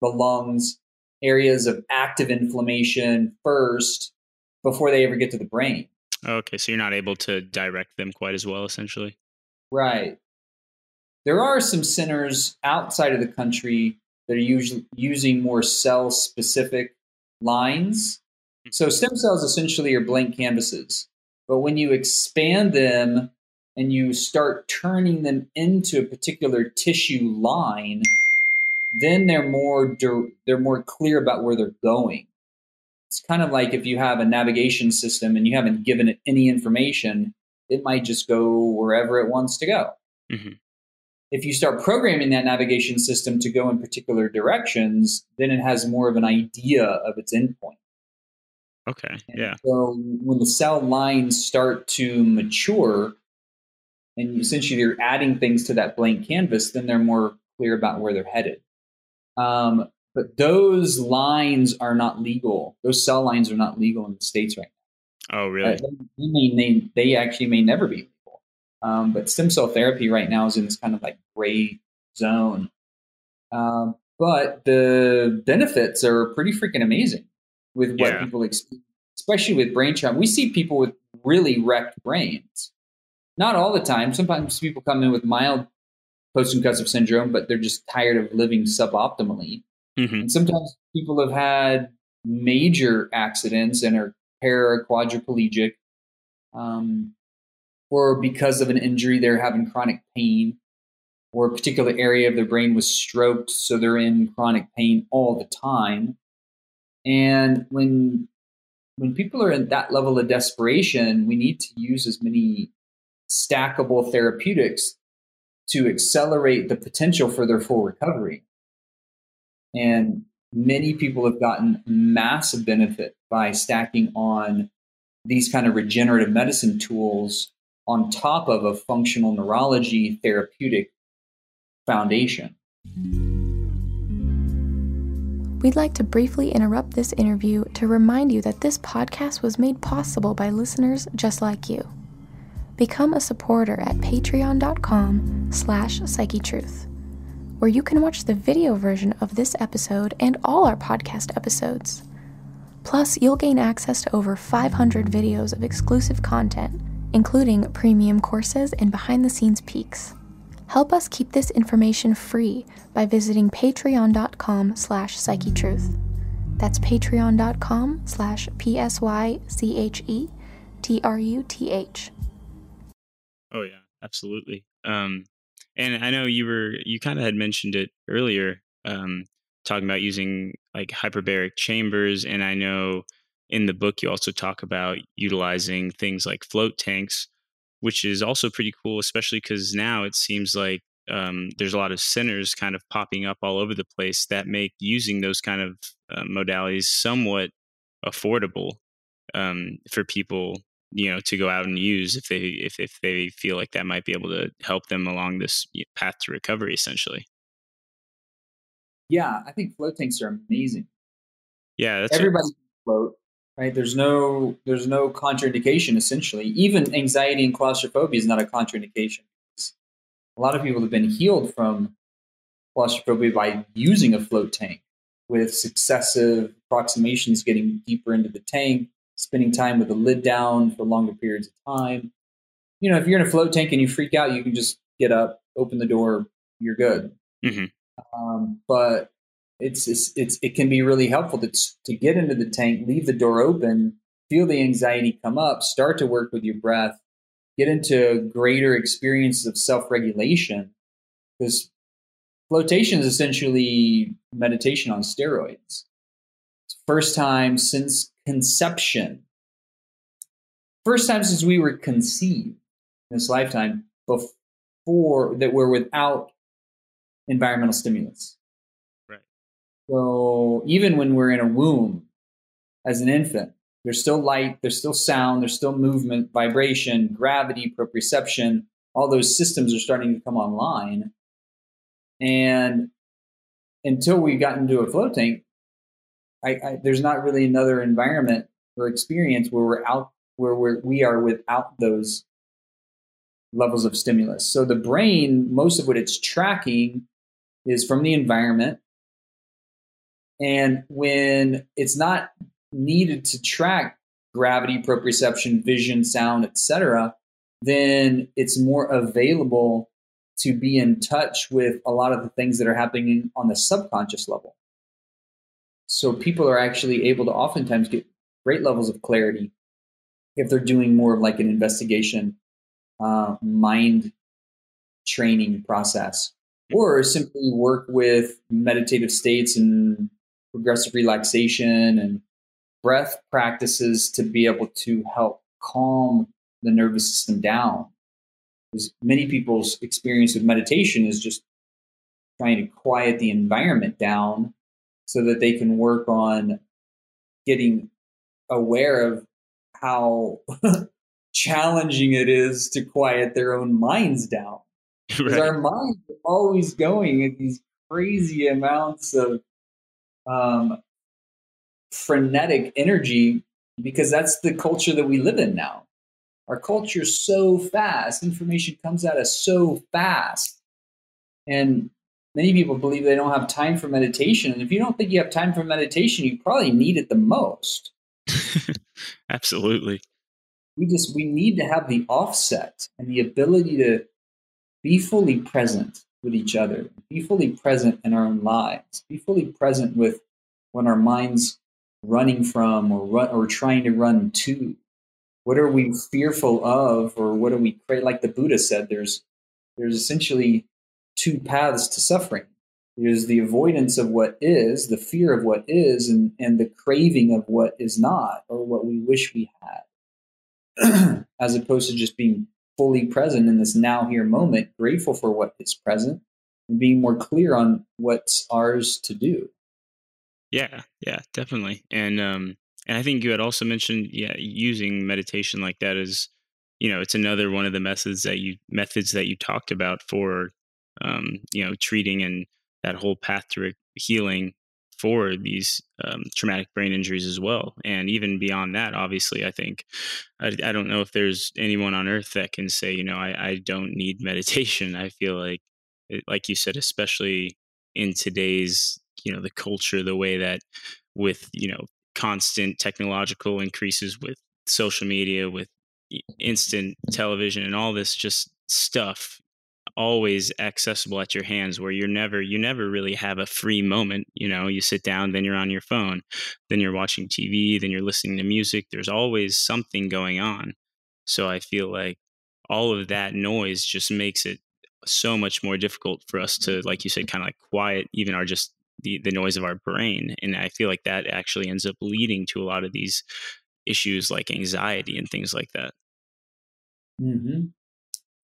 the lungs, areas of active inflammation first before they ever get to the brain. Okay. So you're not able to direct them quite as well, essentially. Right. There are some centers outside of the country that are usually using more cell-specific lines. So stem cells essentially are blank canvases. But when you expand them and you start turning them into a particular tissue line, then they're more they're more clear about where they're going. It's kind of like if you have a navigation system and you haven't given it any information, it might just go wherever it wants to go. Mm-hmm. If you start programming that navigation system to go in particular directions, then it has more of an idea of its endpoint. Okay. And yeah. So when the cell lines start to mature, and essentially you're adding things to that blank canvas, then they're more clear about where they're headed. Um, but those lines are not legal. Those cell lines are not legal in the States right now. Oh, really? Uh, they, may, they, they actually may never be. Um, but stem cell therapy right now is in this kind of like gray zone. Um, but the benefits are pretty freaking amazing with what yeah. people experience, especially with brain trauma. We see people with really wrecked brains. Not all the time. Sometimes people come in with mild post-concussive syndrome, but they're just tired of living suboptimally. Mm-hmm. And sometimes people have had major accidents and are para quadriplegic. Um, or because of an injury, they're having chronic pain, or a particular area of their brain was stroked, so they're in chronic pain all the time. And when when people are at that level of desperation, we need to use as many stackable therapeutics to accelerate the potential for their full recovery. And many people have gotten massive benefit by stacking on these kind of regenerative medicine tools on top of a functional neurology therapeutic foundation. We'd like to briefly interrupt this interview to remind you that this podcast was made possible by listeners just like you. Become a supporter at patreon.com slash psychetruth, where you can watch the video version of this episode and all our podcast episodes. Plus, you'll gain access to over five hundred videos of exclusive content, including premium courses and behind-the-scenes peeks. Help us keep this information free by visiting patreon.com slash psychetruth. That's patreon.com slash P-S-Y-C-H-E-T-R-U-T-H. Oh, yeah, absolutely. Um, and I know you were, you kind of had mentioned it earlier, um, talking about using like hyperbaric chambers, and I know in the book, you also talk about utilizing things like float tanks, which is also pretty cool, especially because now it seems like um, there's a lot of centers kind of popping up all over the place that make using those kind of uh, modalities somewhat affordable um, for people, you know, to go out and use if they if if they feel like that might be able to help them along this path to recovery, essentially. Yeah, I think float tanks are amazing. Yeah, that's everybody what- can float. Right? There's no there's no contraindication, essentially. Even anxiety and claustrophobia is not a contraindication. A lot of people have been healed from claustrophobia by using a float tank, with successive approximations getting deeper into the tank, spending time with the lid down for longer periods of time. You know, if you're in a float tank and you freak out, you can just get up, open the door, you're good. Mm-hmm. Um, but It's, it's it's it can be really helpful to to get into the tank, leave the door open, feel the anxiety come up, start to work with your breath, get into greater experiences of self-regulation, because flotation is essentially meditation on steroids. It's first time since conception, first time since we were conceived in this lifetime, before that we're without environmental stimulus. So even when we're in a womb as an infant, there's still light, there's still sound, there's still movement, vibration, gravity, proprioception. All those systems are starting to come online. And until we got into a float tank, I, I, there's not really another environment or experience where we're out, where we're, we are without those levels of stimulus. So the brain, most of what it's tracking is from the environment. And when it's not needed to track gravity, proprioception, vision, sound, et cetera, then it's more available to be in touch with a lot of the things that are happening on the subconscious level. So people are actually able to oftentimes get great levels of clarity if they're doing more of like an investigation, uh, mind training process, or simply work with meditative states and progressive relaxation and breath practices to be able to help calm the nervous system down. Because many people's experience with meditation is just trying to quiet the environment down so that they can work on getting aware of how challenging it is to quiet their own minds down. Because right. Our minds are always going at these crazy amounts of um, frenetic energy, because that's the culture that we live in now. Our culture is so fast. Information comes at us so fast. And many people believe they don't have time for meditation. And if you don't think you have time for meditation, you probably need it the most. Absolutely. We just, we need to have the offset and the ability to be fully present with each other, be fully present in our own lives, be fully present with what our mind's running from or run, or trying to run to. What are we fearful of, or what do we create? Like the Buddha said, there's there's essentially two paths to suffering. There's the avoidance of what is, the fear of what is, and, and the craving of what is not, or what we wish we had, as opposed to just being fully present in this now here moment, grateful for what is present, and being more clear on what's ours to do. Yeah, yeah, definitely. And um And I think you had also mentioned, yeah, using meditation like that is, you know, it's another one of the methods that you methods that you talked about for, um, you know, treating and that whole path to healing for these um, traumatic brain injuries as well. And even beyond that, obviously, I think, I, I don't know if there's anyone on earth that can say, you know, I, I don't need meditation. I feel like, like you said, especially in today's, you know, the culture, the way that with, you know, constant technological increases with social media, with instant television and all this just stuff always accessible at your hands, where you're never, you never really have a free moment. You know, you sit down, then you're on your phone, then you're watching T V, then you're listening to music. There's always something going on. So I feel like all of that noise just makes it so much more difficult for us to, like you said, kind of like quiet even our just The, the noise of our brain. And I feel like that actually ends up leading to a lot of these issues like anxiety and things like that. Mm-hmm.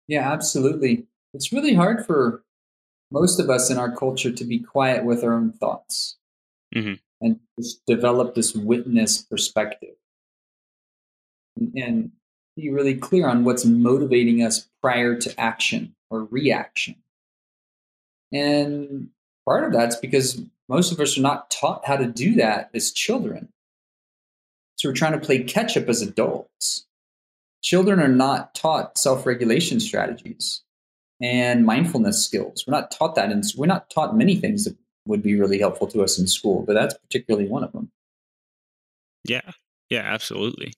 Yeah, absolutely. It's really hard for most of us in our culture to be quiet with our own thoughts mm-hmm. and just develop this witness perspective and be really clear on what's motivating us prior to action or reaction. And part of that's because most of us are not taught how to do that as children. So we're trying to play catch up as adults. Children are not taught self-regulation strategies and mindfulness skills. We're not taught that. And we're not taught many things that would be really helpful to us in school, but that's particularly one of them. Yeah. Yeah, absolutely.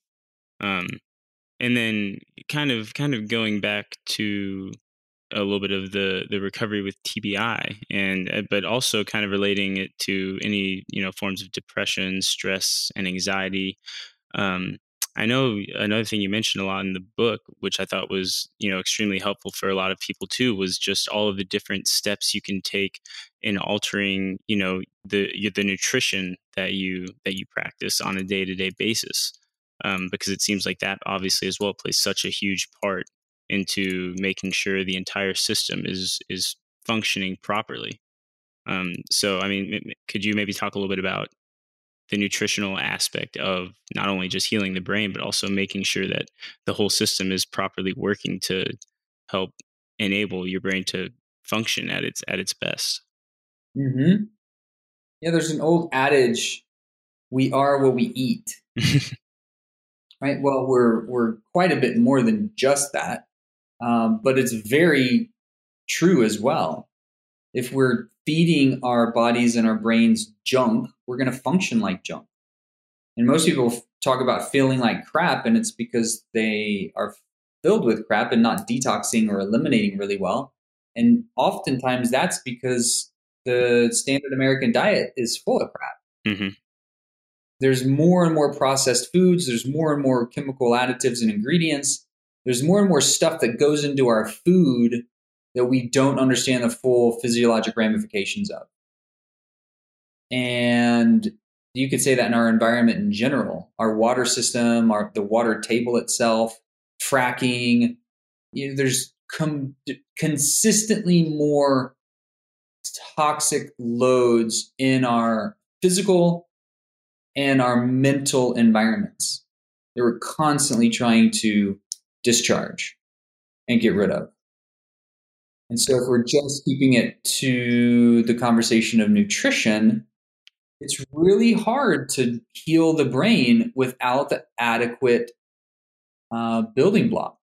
Um, and then kind of, kind of going back to a little bit of the, the recovery with T B I, and but also kind of relating it to any, you know, forms of depression, stress, and anxiety. Um, I know another thing you mentioned a lot in the book, which I thought was, you know, extremely helpful for a lot of people too, was just all of the different steps you can take in altering, you know, the the nutrition that you that you practice on a day to day basis, um, because it seems like that obviously as well plays such a huge part into making sure the entire system is is functioning properly. Um, so, I mean, could you maybe talk a little bit about the nutritional aspect of not only just healing the brain, but also making sure that the whole system is properly working to help enable your brain to function at its at its best? Mm-hmm. Yeah, there's an old adage we are what we eat. Right? Well, we're, we're quite a bit more than just that. Um, but it's very true as well. If we're feeding our bodies and our brains junk, we're going to function like junk. And most people f- talk about feeling like crap, and it's because they are filled with crap and not detoxing or eliminating really well. And oftentimes that's because the standard American diet is full of crap. Mm-hmm. There's more and more processed foods. There's more and more chemical additives and ingredients. There's more and more stuff that goes into our food that we don't understand the full physiologic ramifications of. And you could say that in our environment in general, our water system, our the water table itself, fracking, you know, there's com- consistently more toxic loads in our physical and our mental environments that we're constantly trying to discharge and get rid of. And so if we're just keeping it to the conversation of nutrition, it's really hard to heal the brain without the adequate uh, building block.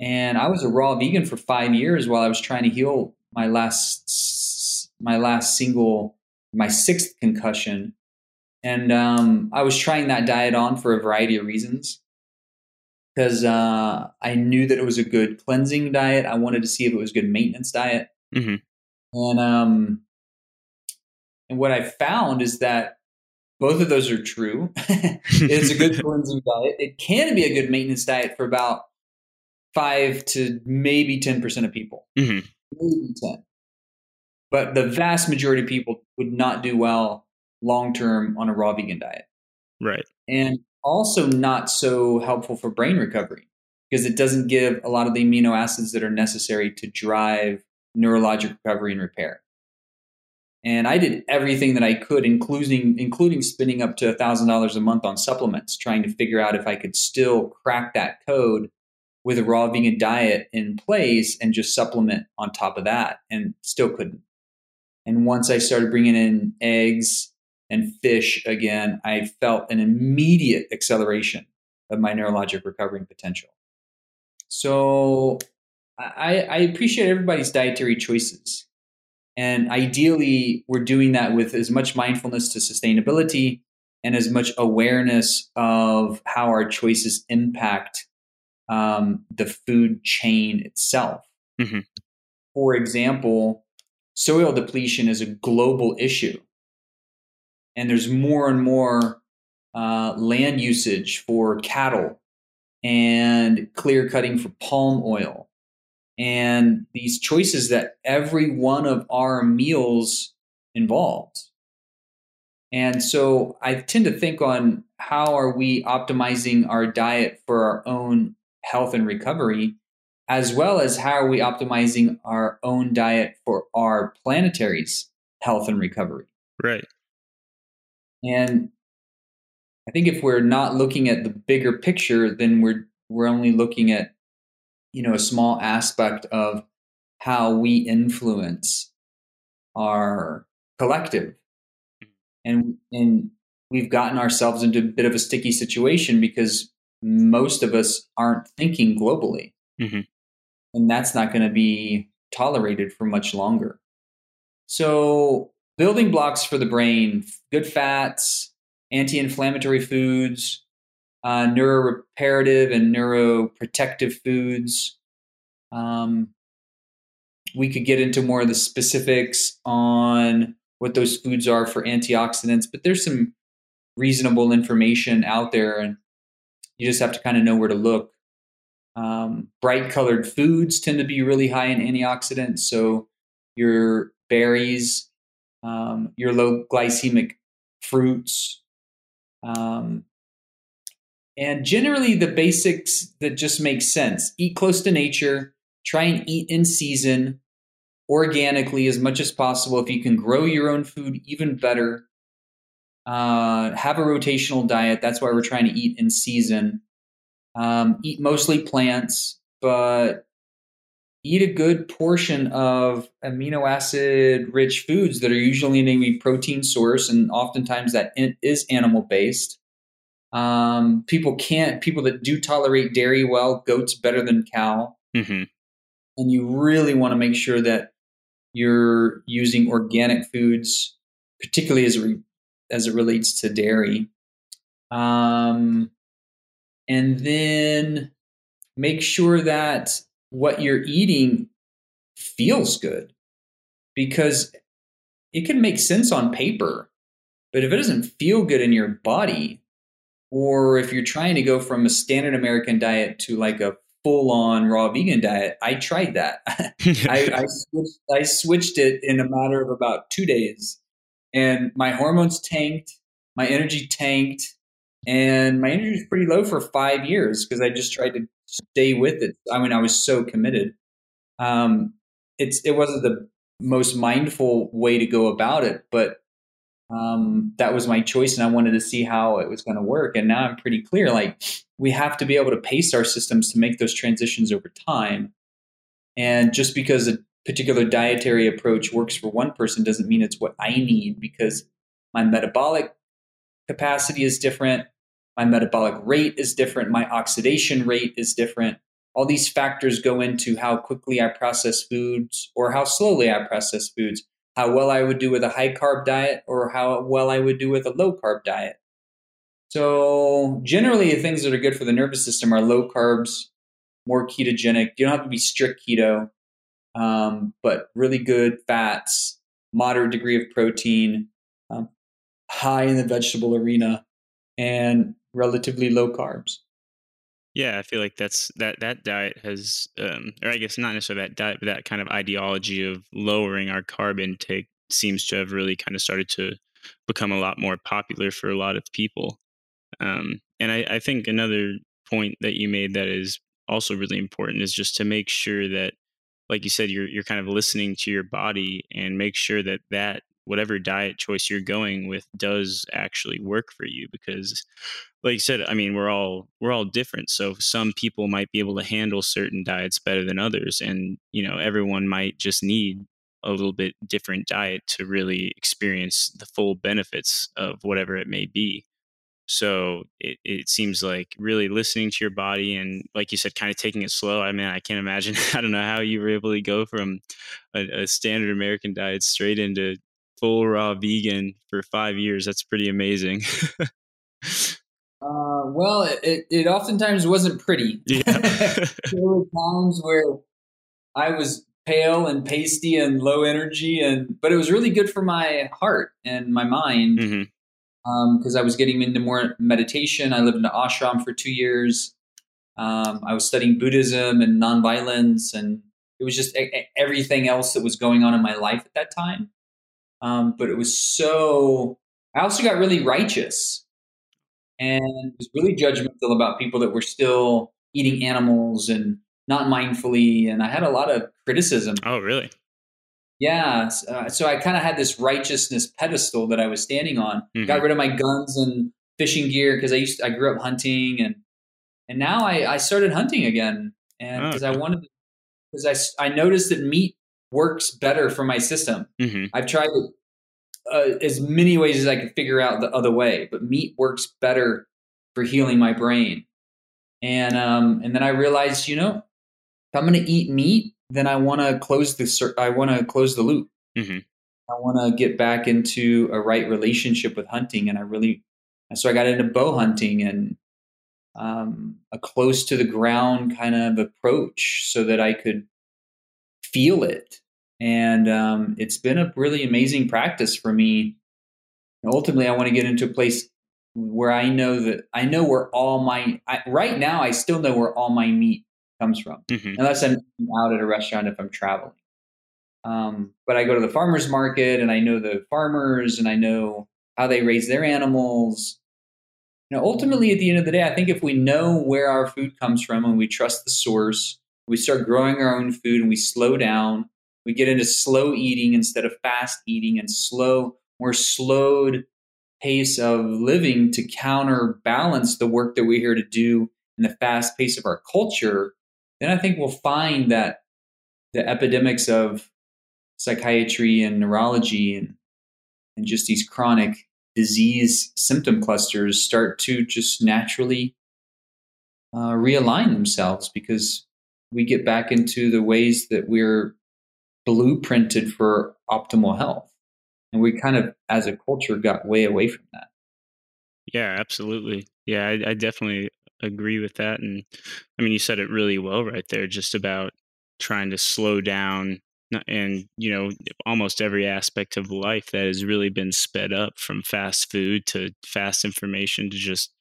And I was a raw vegan for five years while I was trying to heal my last, my last single, my sixth concussion. And um, I was trying that diet on for a variety of reasons. Because uh, I knew that it was a good cleansing diet. I wanted to see if it was a good maintenance diet. Mm-hmm. And um, and what I found is that both of those are true. It's a good cleansing diet. It can be a good maintenance diet for about five to maybe ten percent of people. Mm-hmm. Maybe ten. But the vast majority of people would not do well long-term on a raw vegan diet. Right. And also not so helpful for brain recovery because it doesn't give a lot of the amino acids that are necessary to drive neurologic recovery and repair. And I did everything that I could, including including spending up to one thousand dollars a month on supplements, trying to figure out if I could still crack that code with a raw vegan diet in place and just supplement on top of that, and still couldn't. And once I started bringing in eggs and fish again, I felt an immediate acceleration of my neurologic recovery potential. So I, I appreciate everybody's dietary choices. And ideally, we're doing that with as much mindfulness to sustainability and as much awareness of how our choices impact um, the food chain itself. Mm-hmm. For example, soil depletion is a global issue. And there's more and more uh, land usage for cattle and clear cutting for palm oil. And these choices that every one of our meals involves. And so I tend to think on how are we optimizing our diet for our own health and recovery, as well as how are we optimizing our own diet for our planetary's health and recovery. Right. And I think if we're not looking at the bigger picture, then we're we're only looking at, you know, a small aspect of how we influence our collective. And and we've gotten ourselves into a bit of a sticky situation because most of us aren't thinking globally. Mm-hmm. And that's not going to be tolerated for much longer. So building blocks for the brain, good fats, anti-inflammatory foods, uh, neuroreparative and neuroprotective foods. Um, we could get into more of the specifics on what those foods are for antioxidants, but there's some reasonable information out there, and you just have to kind of know where to look. Um, bright colored foods tend to be really high in antioxidants, so your berries, Um, your low glycemic fruits, um, and generally the basics that just make sense. Eat close to nature, try and eat in season, organically as much as possible. If you can grow your own food, even better. Uh, have a rotational diet. That's why we're trying to eat in season. Um, eat mostly plants, but eat a good portion of amino acid rich foods that are usually in a protein source, and oftentimes that is animal based. Um, people can't, people that do tolerate dairy well, goat's better than cow. Mm-hmm. And you really want to make sure that you're using organic foods, particularly as it, re- as it relates to dairy. Um, and then make sure that what you're eating feels good, because it can make sense on paper, but if it doesn't feel good in your body, or if you're trying to go from a standard American diet to like a full-on raw vegan diet, I tried that. I, I, switched, I switched it in a matter of about two days, and my hormones tanked, my energy tanked, and my energy was pretty low for five years because I just tried to stay with it. I mean, I was so committed. Um, it's it wasn't the most mindful way to go about it, but um, that was my choice, and I wanted to see how it was going to work. And now I'm pretty clear, like, we have to be able to pace our systems to make those transitions over time. And just because a particular dietary approach works for one person doesn't mean it's what I need, because my metabolic capacity is different. My metabolic rate is different. My oxidation rate is different. All these factors go into how quickly I process foods or how slowly I process foods, how well I would do with a high carb diet or how well I would do with a low carb diet. So generally, the things that are good for the nervous system are low carbs, more ketogenic. You don't have to be strict keto, um, but really good fats, moderate degree of protein, um, high in the vegetable arena, and relatively low carbs. Yeah, I feel like that's that that diet has, um, or I guess not necessarily that diet, but that kind of ideology of lowering our carb intake seems to have really kind of started to become a lot more popular for a lot of people. Um, and I, I think another point that you made that is also really important is just to make sure that, like you said, you're you're kind of listening to your body and make sure that that whatever diet choice you're going with does actually work for you. Because like you said, I mean, we're all, we're all different. So some people might be able to handle certain diets better than others. And, you know, everyone might just need a little bit different diet to really experience the full benefits of whatever it may be. So it, it seems like really listening to your body and, like you said, kind of taking it slow. I mean, I can't imagine, I don't know how you were able to go from a, a standard American diet straight into full raw vegan for five years. That's pretty amazing. uh, well, it, it oftentimes wasn't pretty. Yeah. There were times where I was pale and pasty and low energy, and but it was really good for my heart and my mind. Mm-hmm. Um, cause I was getting into more meditation. I lived in an ashram for two years. Um, I was studying Buddhism and nonviolence, and it was just a- everything else that was going on in my life at that time. Um, but it was so, I also got really righteous and was really judgmental about people that were still eating animals and not mindfully. And I had a lot of criticism. Oh, really? Yeah. Uh, so I kind of had this righteousness pedestal that I was standing on. Mm-hmm. Got rid of my guns and fishing gear because I used to, I grew up hunting, and and now I, I started hunting again, and because oh, okay. I wanted because I I noticed that meat works better for my system. Mm-hmm. I've tried uh, as many ways as I could figure out the other way, but meat works better for healing my brain. And um and then I realized, you know, if I'm going to eat meat, then I want to close the I want to close the loop. Mm-hmm. I want to get back into a right relationship with hunting, and I really so I got into bow hunting and um, a close to the ground kind of approach, so that I could feel it. And um, it's been a really amazing practice for me. And ultimately, I want to get into a place where I know that I know where all my I, right now I still know where all my meat comes from. Mm-hmm. Unless I'm out at a restaurant if I'm traveling. Um, but I go to the farmer's market and I know the farmers and I know how they raise their animals. Now, ultimately, at the end of the day, I think if we know where our food comes from and we trust the source, we start growing our own food and we slow down. We get into slow eating instead of fast eating and slow, more slowed pace of living to counterbalance the work that we're here to do and the fast pace of our culture. Then I think we'll find that the epidemics of psychiatry and neurology and, and just these chronic disease symptom clusters start to just naturally uh, realign themselves, because we get back into the ways that we're blueprinted for optimal health. And we kind of, as a culture, got way away from that. Yeah, absolutely. Yeah, I, I definitely agree with that. And I mean, you said it really well right there, just about trying to slow down and, you know, almost every aspect of life that has really been sped up, from fast food to fast information to just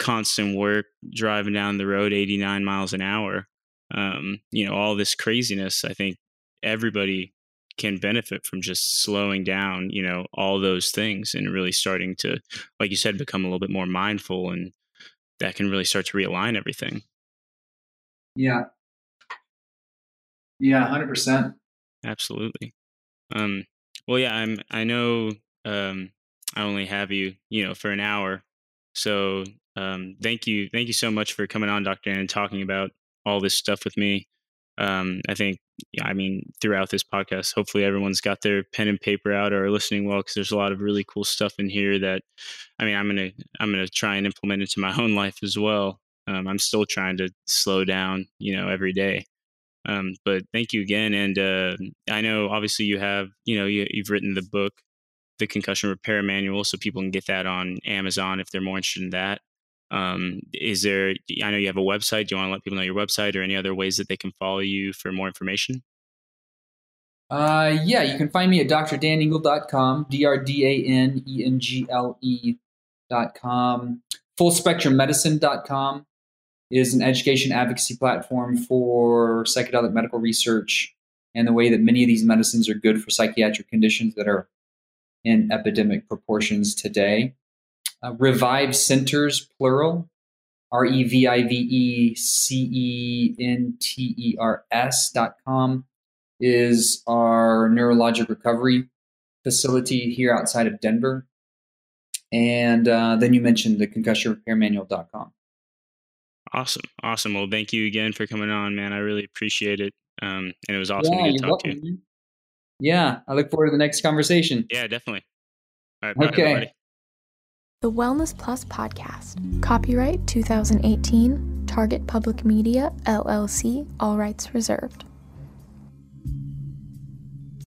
constant work, driving down the road eighty-nine miles an hour. Um, you know, all this craziness. I think everybody can benefit from just slowing down, you know, all those things, and really starting to, like you said, become a little bit more mindful, and that can really start to realign everything. Yeah. Yeah. one hundred percent. Absolutely. Um, well, yeah, I'm, I know, um, I only have you, you know, for an hour. So, um, thank you. Thank you so much for coming on, Doctor Dan, and talking about all this stuff with me. Um, I think, I mean, throughout this podcast, hopefully everyone's got their pen and paper out or are listening well, because there's a lot of really cool stuff in here that, I mean, I'm going to, I'm going to try and implement into my own life as well. Um, I'm still trying to slow down, you know, every day. Um, but thank you again. And, uh, I know obviously you have, you know, you, you've written the book, The Concussion Repair Manual, so people can get that on Amazon if they're more interested in that. Um, is there, I know you have a website. Do you want to let people know your website or any other ways that they can follow you for more information? Uh, yeah, you can find me at dr dan engle dot com, D R D A N E N G L E dot com. full spectrum medicine dot com is an education advocacy platform for psychedelic medical research and the way that many of these medicines are good for psychiatric conditions that are in epidemic proportions today. Uh, Revive Centers, plural, R E V I V E C E N T E R S dot com, is our neurologic recovery facility here outside of Denver. And uh, then you mentioned the concussion repair manual dot com. Awesome. Awesome. Well, thank you again for coming on, man. I really appreciate it. Um, and it was awesome yeah, to get to talk welcome, to you. Man. Yeah. I look forward to the next conversation. Yeah, definitely. All right. Bye, okay. Everybody. The Wellness Plus Podcast. Copyright twenty eighteen. Target Public Media, L L C. All rights reserved.